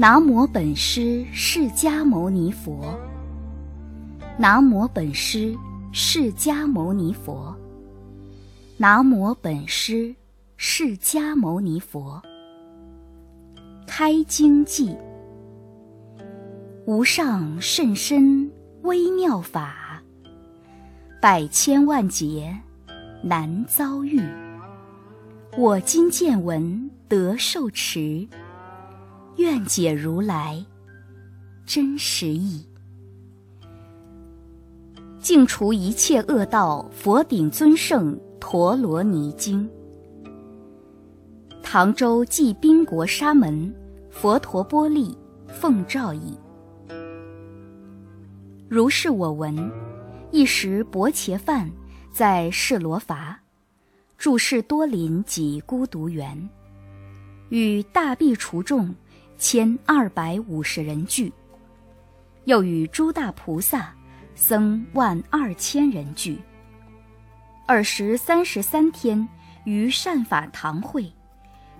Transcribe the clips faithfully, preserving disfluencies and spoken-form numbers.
南无本师释迦牟尼佛，南无本师释迦牟尼佛，南无本师释迦牟尼佛。开经偈：无上甚深微妙法，百千万劫难遭遇。我今见闻得受持，愿解如来真实义。净除一切恶道，佛顶尊胜陀罗尼经。唐州济宾国沙门佛陀波利奉诏译。如是我闻，一时薄伽梵在室罗伐，住世多林及孤独园，与大比丘众千二百五十人聚，又与诸大菩萨僧万二千人聚。尔时三十三天于善法堂会，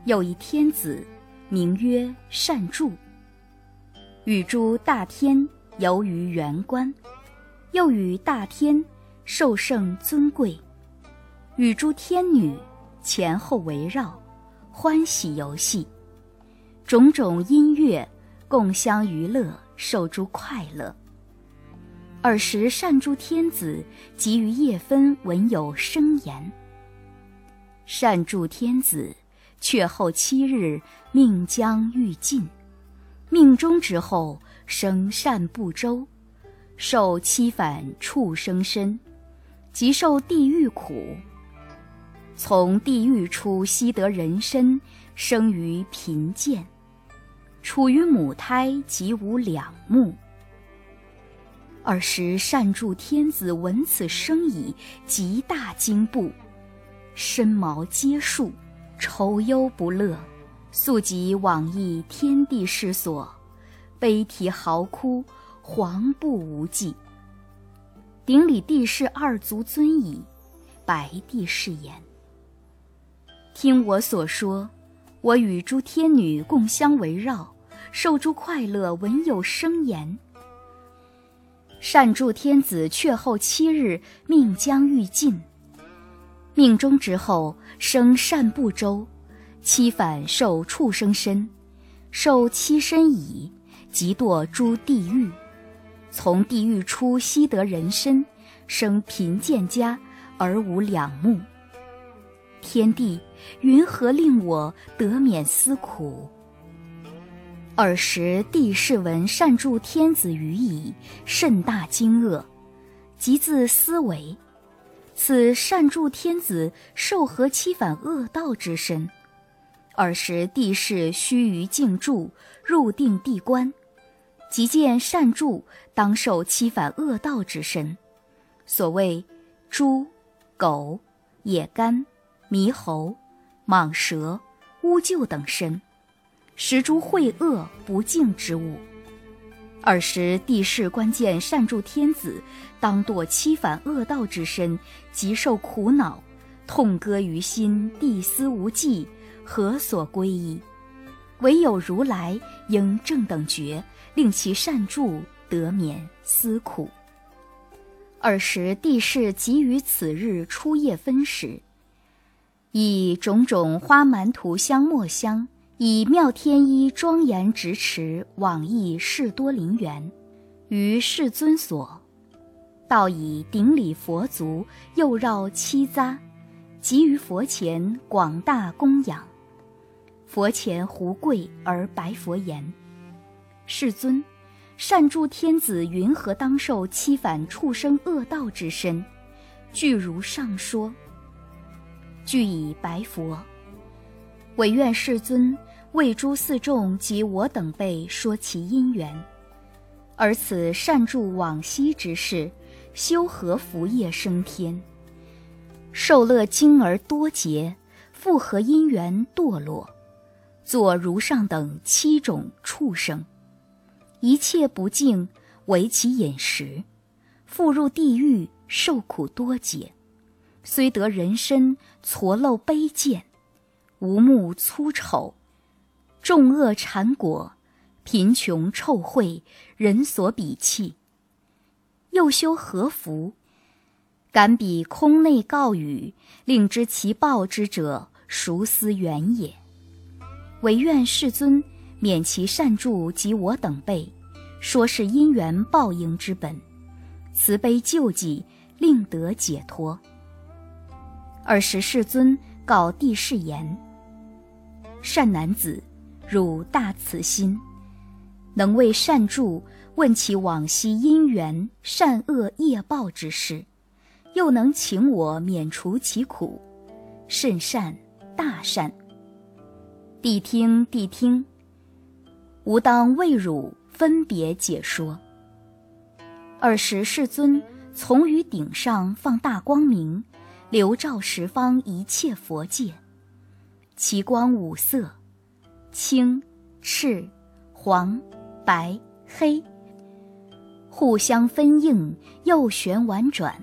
有一天子名曰善住，与诸大天游于园观，又与大天受胜尊贵，与诸天女前后围绕，欢喜游戏，种种音乐共相娱乐，受诸快乐。尔时善住天子即于夜分闻有声言。善住天子却后七日，命将欲尽，命终之后，生善不周，受七返畜生身，即受地狱苦，从地狱出，悉得人身，生于贫贱，处于母胎，即无两目。尔时善住天子闻此声已，极大惊怖，身毛皆竖，愁忧不乐，速即往诣天地世所，悲啼嚎哭，惶不无际。顶礼帝释二足尊已，白帝释言：听我所说，我与诸天女共相围绕，受诸快乐，闻有声言。善住天子却后七日，命将欲尽，命终之后，生善不周，七返受畜生身，受七身已，即堕诸地狱，从地狱出，悉得人身，生贫贱家，而无两目。天帝，云何令我得免思苦？尔时帝释闻善住天子语已，甚大惊愕，即自思维：此善住天子受何七返恶道之身？尔时帝释须臾静住，入定地观，即见善住当受七返恶道之身。所谓猪、狗、野干、猕猴、蟒蛇、乌鹫等身，食诸秽恶不净之物。尔时帝释观见善住天子当堕七返恶道之身，即受苦恼，痛歌于心，地思无际，何所归依？唯有如来应正等觉，令其善住得免思苦。尔时帝释即于此日初夜分时，以种种花蛮涂香末香，以妙天衣庄严执持，往诣室多林园，于世尊所，道以顶礼佛足，又绕七匝，即于佛前广大供养。佛前胡跪而白佛言：世尊，善住天子云何当受七返畜生恶道之身？具如上说。具以白佛：唯愿世尊为诸四众及我等辈说其因缘。而此善住往昔之事，修和福业升天，受乐经而多劫，复合因缘堕落，作如上等七种畜生，一切不净，为其饮食，复入地狱，受苦多劫，虽得人身，矬陋卑贱，无目粗丑，众恶缠裹，贫穷臭秽，人所鄙弃。又修和服，敢比空内告语，令知其报之者，孰斯远也。唯愿世尊免其善助及我等辈，说是因缘报应之本，慈悲救济，令得解脱。尔时世尊告帝释言：善男子，汝大慈心，能为善助问其往昔因缘善恶业报之事，又能请我免除其苦，甚善大善。谛听谛听，吾当为汝分别解说。尔时世尊从于顶上放大光明，流照十方一切佛界，其光五色，青、赤、黄、白、黑，互相分映，右旋婉转，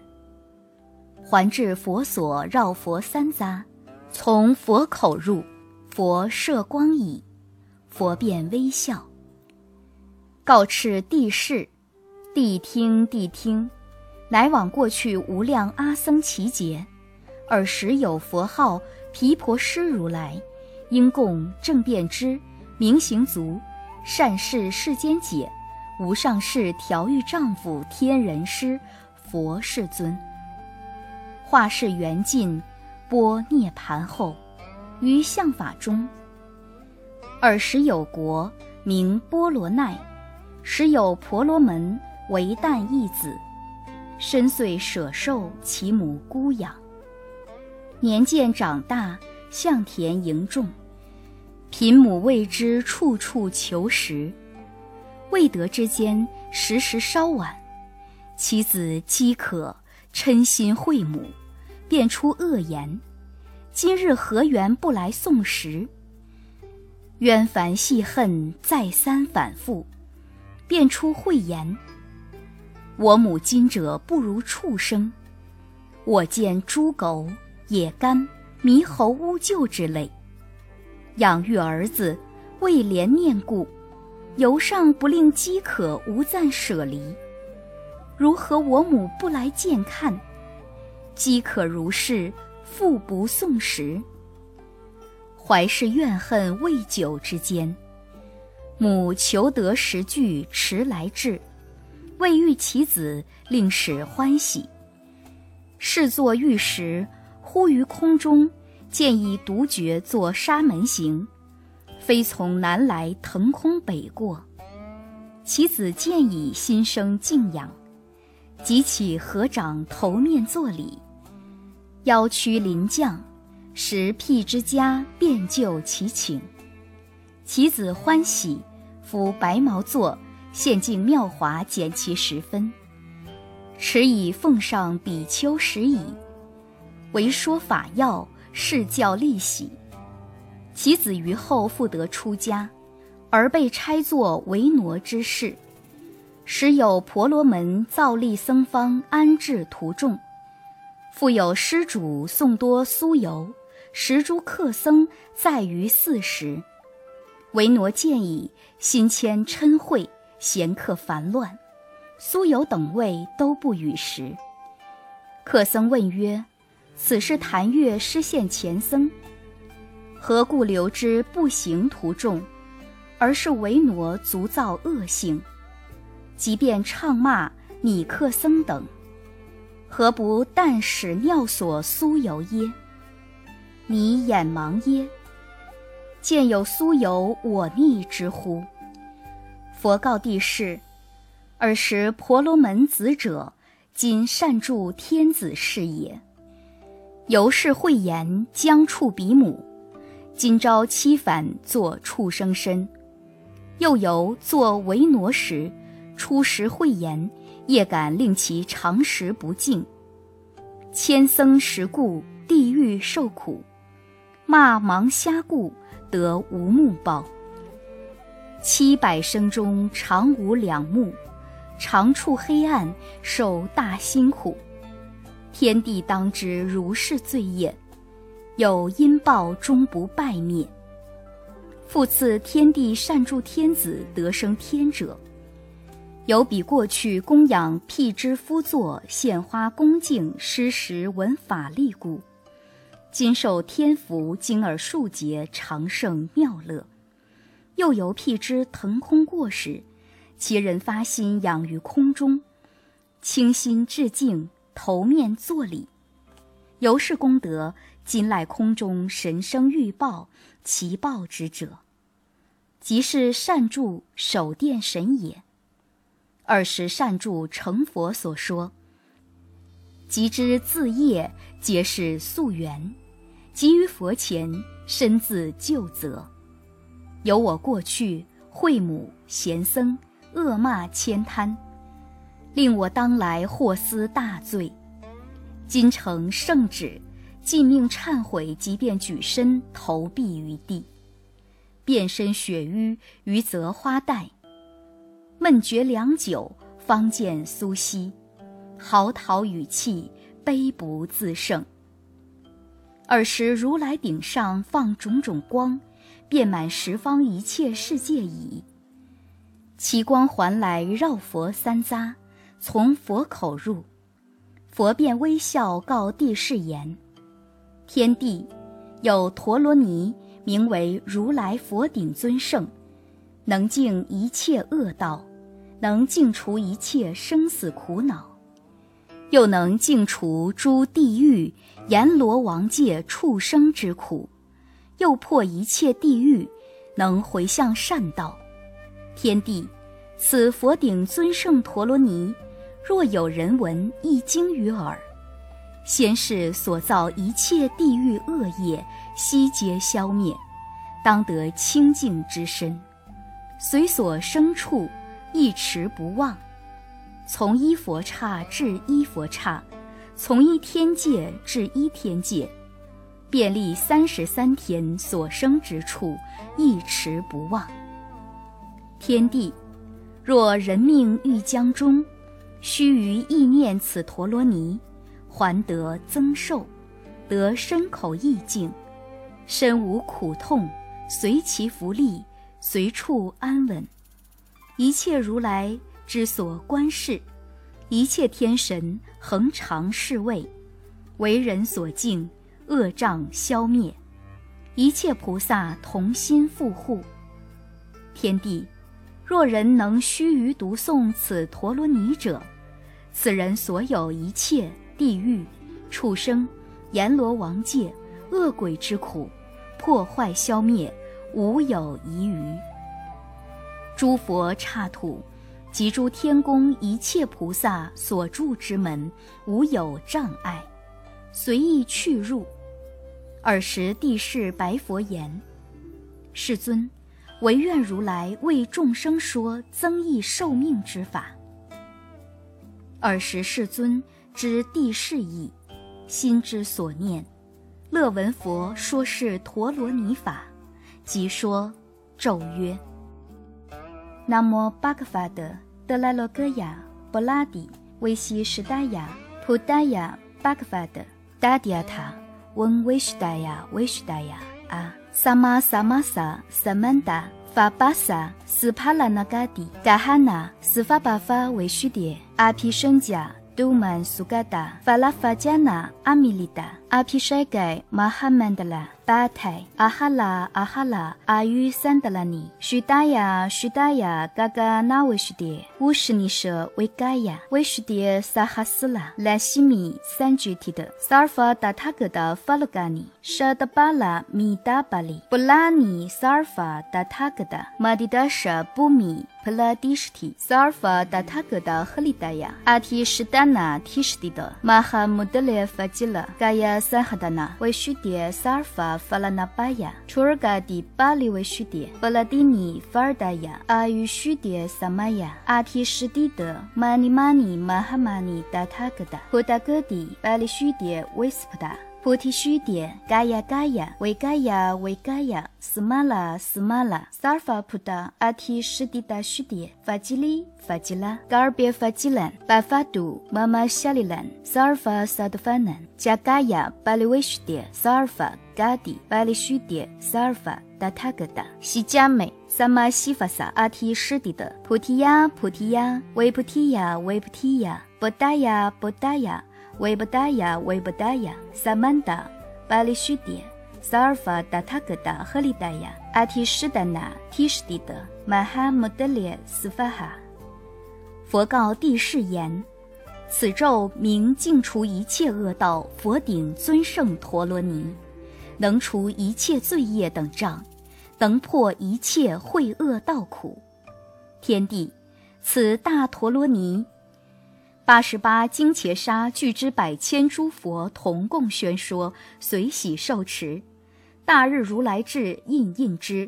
环至佛所，绕佛三匝，从佛口入，佛摄光已，佛便微笑，告敕帝释：谛听谛听，乃往过去无量阿僧祇劫，尔时有佛号毗婆尸如来，应供正遍知，明行足，善事世间解，无上士调御丈夫天人师佛世尊，化世缘尽，波涅盘后，于相法中。尔时有国名波罗奈，时有婆罗门为但一子，身遂舍受其母孤养，年渐长大，向田营种，贫母为之处处求食，未得之间，时时稍晚。其子饥渴，嗔心恚母，便出恶言：今日何缘不来送食？冤烦系恨，再三反复，便出恚言：我母今者不如畜生，我见猪狗、野干、猕猴、乌鹫之类，养育儿子，未怜念故，由上不令饥渴无暂舍离，如何我母不来见看？饥渴如是，复不送食，怀是怨恨未久之间，母求得食具，迟来至，未遇其子，令使欢喜，视作玉石，忽于空中见一独觉，作沙门行，飞从南来，腾空北过。其子见已，心生敬仰，即起合掌头面作礼，邀屈临降，时辟之家，便就其请。其子欢喜，扶白毛座，献进妙华，减其十分，持以奉上比丘食已，为说法要，是教利喜。其子于后复得出家，而被差作维挪之事。时有婆罗门造立僧方，安置徒众，复有施主送多酥油，十诸客僧载于四时。维挪见已，心迁嗔恚，嫌客烦乱，酥油等味都不与食。客僧问曰：此是檀越失现前僧，何故留之不行途众，而是维挪足造恶性，即便唱骂拟客僧等，何不但使尿所酥油耶？你眼盲耶？见有酥油，我逆之乎？佛告帝释：尔时婆罗门子者，今善助天子是也。由是慧言，将触彼母，今朝七反，作畜生身。又由作维挪时，初时慧言，夜感令其常时不净，千僧时故，地狱受苦，骂盲瞎故，得无目报。七百生中，常无两目，常处黑暗，受大辛苦，天地当知如是罪业，有因报终不败灭。复赐天地善助天子得生天者。有比过去供养辟支夫作、献花恭敬、施食闻法力故，今受天福，经而数劫，常胜妙乐。又由辟支腾空过时，其人发心养于空中，清心致敬，头面作礼。由是功德，今赖空中神生欲报，其报之者，即是善住守殿神也。尔时善住成佛所说，即之自业皆是宿缘，即于佛前身自咎责。由我过去惠母贤僧恶骂悭贪，令我当来获思大罪。今承圣旨，尽命忏悔，即便举身投臂于地，遍身血瘀，余则花带，闷绝良久，方见苏息，嚎啕语泣，悲不自胜。尔时如来顶上放种种光，遍满十方一切世界矣。其光还来绕佛三匝，从佛口入，佛便微笑告帝释言：天帝，有陀罗尼，名为如来佛顶尊胜，能净一切恶道，能净除一切生死苦恼，又能净除诸地狱、阎罗王界畜生之苦，又破一切地狱，能回向善道。天帝，此佛顶尊胜陀罗尼，若有人闻一经于耳，先世所造一切地狱恶业，悉皆消灭，当得清净之身，随所生处，一持不忘。从一佛刹至一佛刹，从一天界至一天界，遍历三十三天所生之处，一持不忘。天帝，若人命欲将终，须臾意念此陀罗尼，还得增寿，得身口意净，身无苦痛，随其福利，随处安稳。一切如来之所观世，一切天神恒常侍卫，为人所敬，恶障消灭，一切菩萨同心护护。天帝，若人能须臾读诵此陀罗尼者，此人所有一切地狱、畜生、阎罗王界、恶鬼之苦，破坏消灭，无有遗余。诸佛刹土及诸天宫一切菩萨所住之门，无有障碍，随意去入。尔时帝释白佛言：世尊，唯愿如来为众生说增益寿命之法。尔时世尊知帝释意，心之所念，乐闻佛说是陀罗尼法，即说咒曰：南无巴格法德德拉罗戈雅波拉底维西什达雅普达雅巴格法德达迪亚塔温维什达雅维什达雅啊萨玛萨玛萨萨曼达法巴萨斯帕拉那嘎底达哈那斯法巴法维须迭阿毗申迦杜曼苏嘎达法拉法加纳阿米利达阿毗筛盖马哈曼德拉巴泰阿哈拉阿哈拉阿育三德拉尼须达雅须达雅嘎嘎那维须迭乌什尼舍维嘎雅维须迭萨哈斯拉拉西米三具体的萨尔法达塔格达法鲁嘎尼沙达巴拉米达巴里布拉尼萨尔法达塔格达马迪达舍布米普拉迪什提萨尔法达塔格达赫利达雅阿提什达那提什提的马哈穆德勒法吉拉嘎雅三哈达那维须迭萨尔法法拉那巴雅楚尔嘎迪巴里维须迭布拉迪尼法尔达雅阿育须迭萨玛雅阿提什提的玛尼玛尼玛哈玛尼达塔格达普达格迪巴里须迭维斯普达菩提须迭嘎雅嘎雅维嘎雅维嘎雅斯玛拉斯玛拉萨尔法普达阿提什迪达须迭法吉利法吉拉嘎尔别法吉兰巴法杜妈妈夏利兰萨尔法萨德法南加嘎雅巴利维须迭萨尔法嘎迪巴利须迭萨尔法达他格达西迦美萨玛西法萨阿提施底的菩提亚菩提亚维菩提亚维菩提亚波达亚波达亚维波达亚维波达亚萨曼达巴利须迭萨尔法达他格达赫利达亚阿提施达那提施底的马哈穆德列斯法哈。佛告帝释言：此咒名净除一切恶道，佛顶尊胜陀罗尼，能除一切罪业等障，能破一切秽恶道苦。天帝，此大陀罗尼八十八精伽沙俱之百千诸佛同共宣说，随喜受持。大日如来智印印之，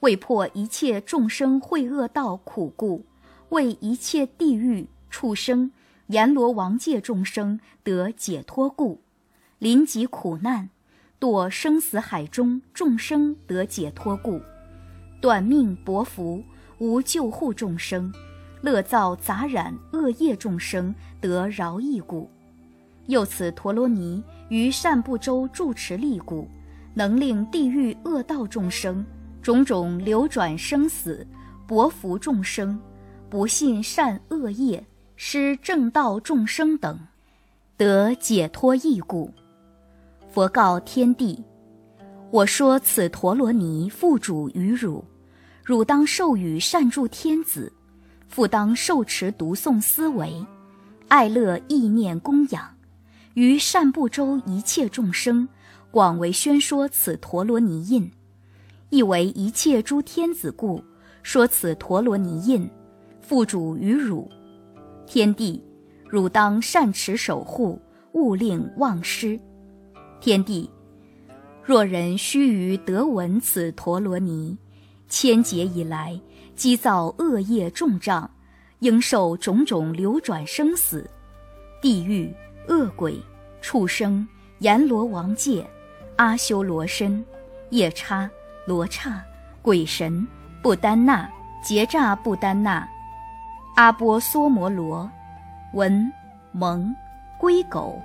为破一切众生秽恶道苦故，为一切地狱畜生阎罗王界众生得解脱故，临极苦难堕生死海中众生得解脱故，短命薄福无救护众生，乐造杂染恶业众生得饶益故。又此陀罗尼于善不周住持力故，能令地狱恶道众生种种流转生死，薄福众生不信善恶业失正道众生等得解脱义故。佛告天帝：我说此陀罗尼付嘱于汝，汝当授予善助天子，复当受持读诵思维，爱乐意念供养，于善不周一切众生广为宣说此陀罗尼印，亦为一切诸天子故，说此陀罗尼印付嘱于汝。天帝，汝当善持守护，勿令忘失。天帝，若人须臾得闻此陀罗尼，千劫以来积造恶业重障，应受种种流转生死，地狱、恶鬼、畜生、阎罗王界、阿修罗身、夜叉、罗刹、鬼神、布丹那、结诈布丹那、阿波娑摩罗、蚊、虻、龟狗、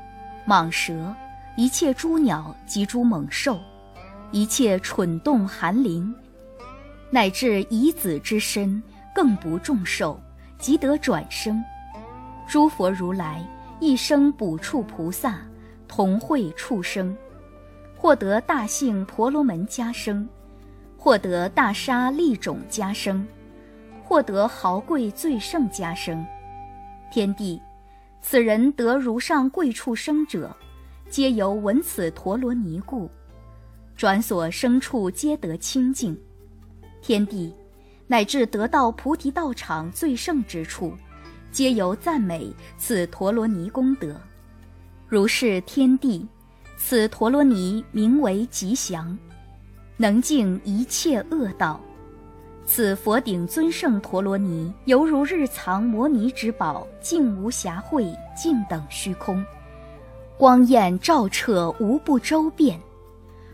蟒蛇、一切诸鸟及诸猛兽，一切蠢动寒灵，乃至以子之身，更不众受，即得转生。诸佛如来一生补处菩萨，同会畜生，获得大姓婆罗门家生，获得大沙利种家生，获得豪贵最胜加生。天帝，此人得如上贵处生者，皆由闻此陀罗尼故，转所生处皆得清净。天帝，乃至得到菩提道场最胜之处，皆由赞美此陀罗尼功德。如是天帝，此陀罗尼名为吉祥，能净一切恶道。此佛顶尊胜陀罗尼，犹如日藏摩尼之宝，净无瑕秽，净等虚空，光焰照彻，无不周遍。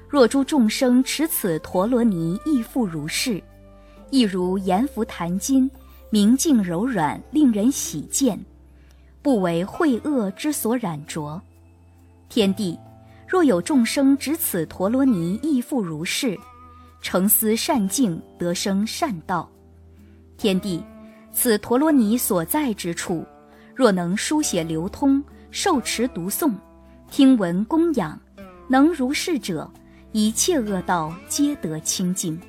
若诸众生持此陀罗尼，亦复如是，亦如阎浮檀金，明净柔软，令人喜见，不为秽恶之所染着。天帝，若有众生执此陀罗尼，亦复如是，诚思善境，得生善道。天帝，此陀罗尼所在之处，若能书写流通，受持读诵，听闻供养，能如是者，一切恶道皆得清净，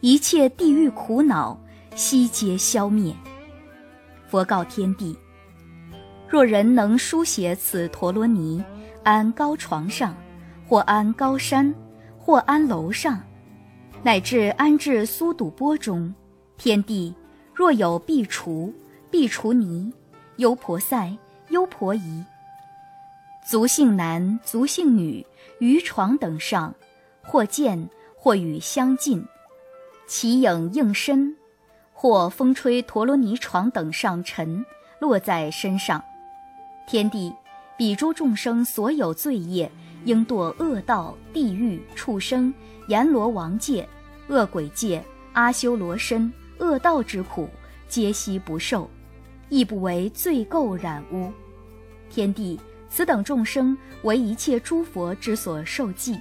一切地狱苦恼悉皆消灭。佛告天帝：若人能书写此陀罗尼，安高床上，或安高山，或安楼上，乃至安置苏赌钵中，天帝，若有苾芻、苾芻尼、优婆塞、优婆夷、足性男、足性女于床等上，或见，或与相近，其影映身，或风吹陀罗尼床等上尘，落在身上。天帝，彼诸众生所有罪业，应堕恶道、地狱、畜生、阎罗王界、恶鬼界、阿修罗身、恶道之苦，皆悉不受，亦不为罪垢染污。天帝，此等众生为一切诸佛之所受记，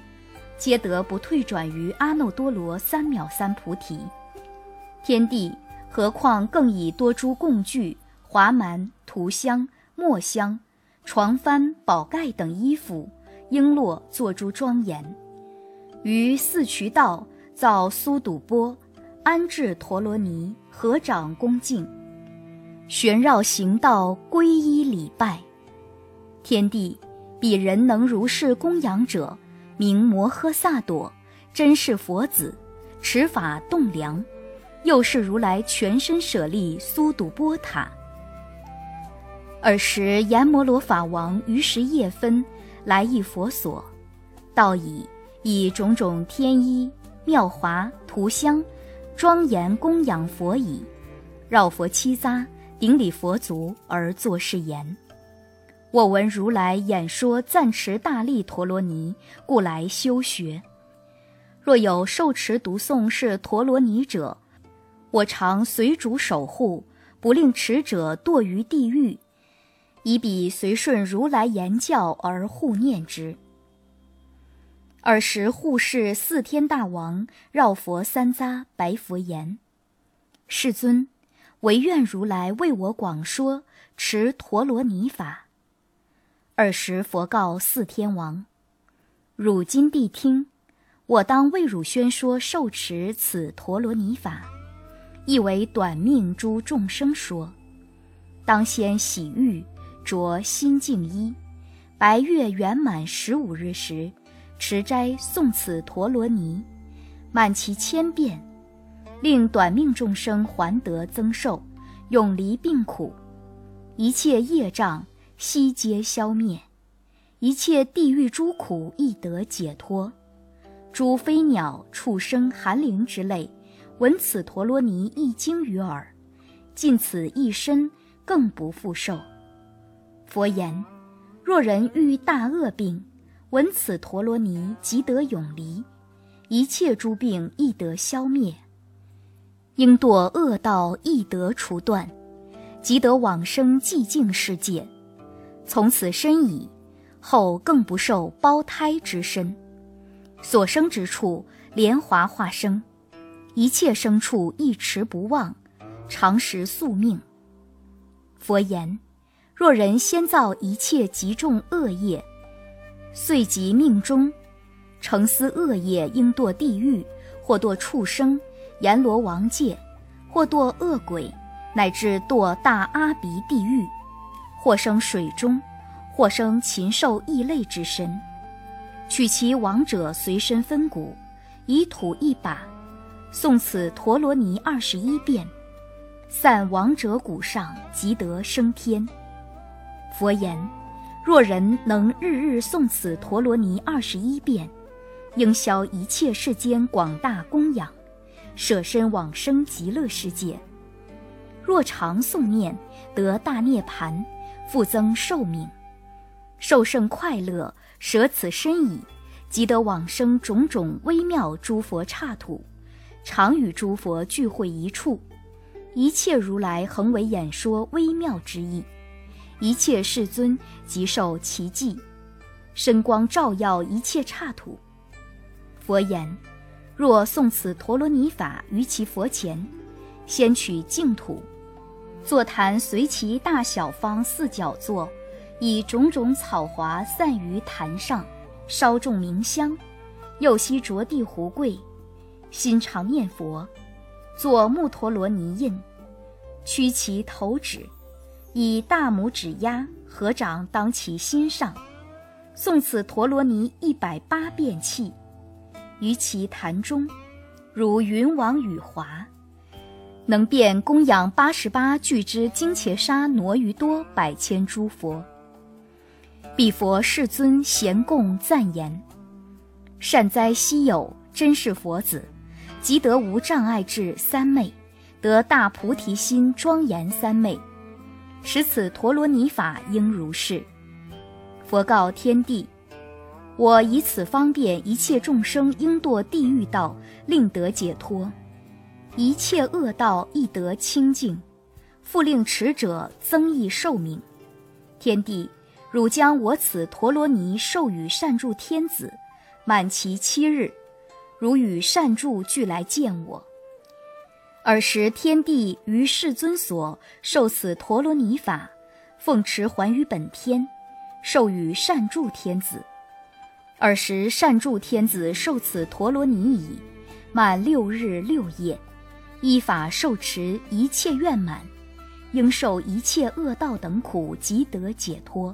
皆得不退转于阿耨多罗三藐三菩提。天帝何况更以多诸供具、华蛮、涂香、墨香、床幡、宝盖等衣服、璎珞做诸庄严，于四衢道造苏堵钵，安置陀罗尼，合掌恭敬，旋绕行道，皈依礼拜。天帝，彼人能如是供养者，名摩诃萨朵，真是佛子，持法栋梁，又是如来全身舍利苏堵钵塔。尔时阎摩罗法王于时夜分，来诣佛所，道已，以种种天衣、妙华、涂香，庄严供养佛已，绕佛七匝，顶礼佛足，而作是言：我闻如来演说暂持大力陀罗尼，故来修学。若有受持读诵是陀罗尼者，我常随主守护，不令持者堕于地狱，以彼随顺如来言教而护念之。尔时护世四天大王绕佛三匝，白佛言：世尊，唯愿如来为我广说持陀罗尼法。尔时佛告四天王：汝今谛听，我当为汝宣说受持此陀罗尼法，亦为短命诸众生说。当先洗浴，着新净衣，白月圆满十五日时，持斋诵此陀罗尼，满其千遍，令短命众生还得增寿，永离病苦，一切业障悉皆消灭，一切地狱诸苦亦得解脱。诸飞鸟、畜生、寒灵之类，闻此陀罗尼一经于耳，尽此一身，更不复受。佛言：若人遇大恶病，闻此陀罗尼即得永离，一切诸病亦得消灭，应堕恶道亦得除断，即得往生寂静世界。从此身已，后更不受胞胎之身，所生之处莲华化生，一切生处一持不忘，常时宿命。佛言：若人先造一切极重恶业，遂及命终，成思恶业，应堕地狱，或堕畜生、阎罗王界，或堕恶鬼，乃至堕大阿鼻地狱，或生水中，或生禽兽异类之身，取其亡者随身分骨，以土一把，诵此陀罗尼二十一遍，散亡者骨上，即得升天。佛言：若人能日日诵此陀罗尼二十一遍，应消一切世间广大供养，舍身往生极乐世界。若常诵念，得大涅槃，复增寿命，受胜快乐，舍此身已，即得往生种种微妙诸佛刹土，常与诸佛聚会一处，一切如来恒为演说微妙之意，一切世尊即受其记，身光照耀一切刹土。佛言：若诵此陀罗尼法于其佛前，先取净土，坐坛随其大小方四角座，以种种草华散于坛上，烧众明香，右膝着地胡跪，心常念佛，作目陀罗尼印，屈其头指，以大拇指压，合掌当其心上，诵此陀罗尼一百八遍气，于其坛中，如云网雨华，能遍供养八十八俱胝金切沙挪于多百千诸佛。彼佛世尊咸共赞言：善哉希有，真是佛子，即得无障碍智三昧，得大菩提心庄严三昧，使此陀罗尼法应如是。佛告天帝：我以此方便一切众生应堕地狱道，令得解脱，一切恶道亦得清净，复令持者增益寿命。天帝，汝将我此陀罗尼授予善住天子，满其七日，如与善助俱来见我。尔时天帝于世尊所受此陀罗尼法，奉持还于本天，授与善助天子。尔时善助天子受此陀罗尼已，满六日六夜，依法受持一切愿满，应受一切恶道等苦，即得解脱，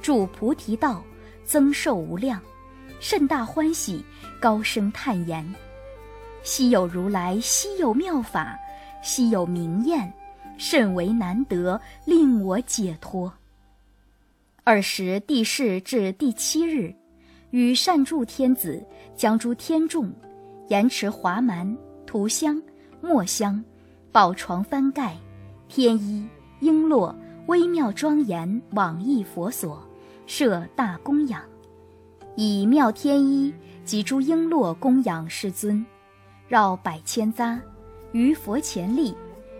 住菩提道，增寿无量，甚大欢喜，高声叹言：昔有如来，昔有妙法，昔有明验，甚为难得，令我解脱。尔时帝释至第七日，与善住天子将诸天众，严持华蛮、涂香、墨香、宝床翻盖、天衣、璎珞、微妙庄严，往诣佛所，设大供养，以妙天衣及诸璎珞供养世尊，绕百千匝，于佛前立，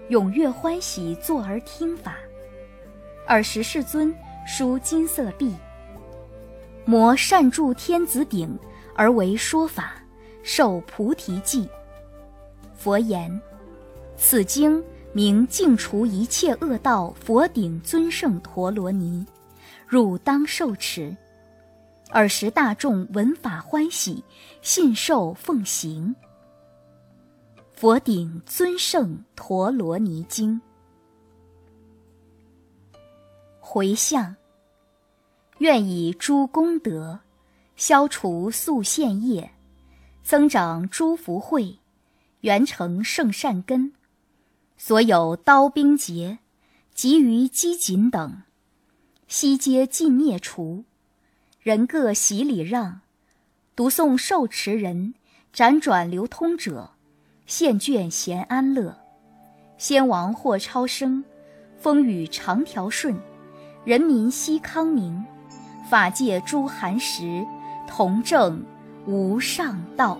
踊跃欢喜，坐而听法。尔时世尊书金色壁，摩善住天子顶，而为说法，受菩提记。佛言：此经名净除一切恶道佛顶尊胜陀罗尼，汝当受持。尔时大众闻法欢喜，信受奉行。佛顶尊胜陀罗尼经。回向，愿以诸功德，消除宿现业，增长诸福慧，圆成圣善根。所有刀兵劫、及于饥馑等，悉皆尽灭除。人各习礼让，读诵受持人，辗转流通者，现眷闲安乐。先王获超生，风雨长条顺，人民悉康明，法界诸寒食，同证无上道。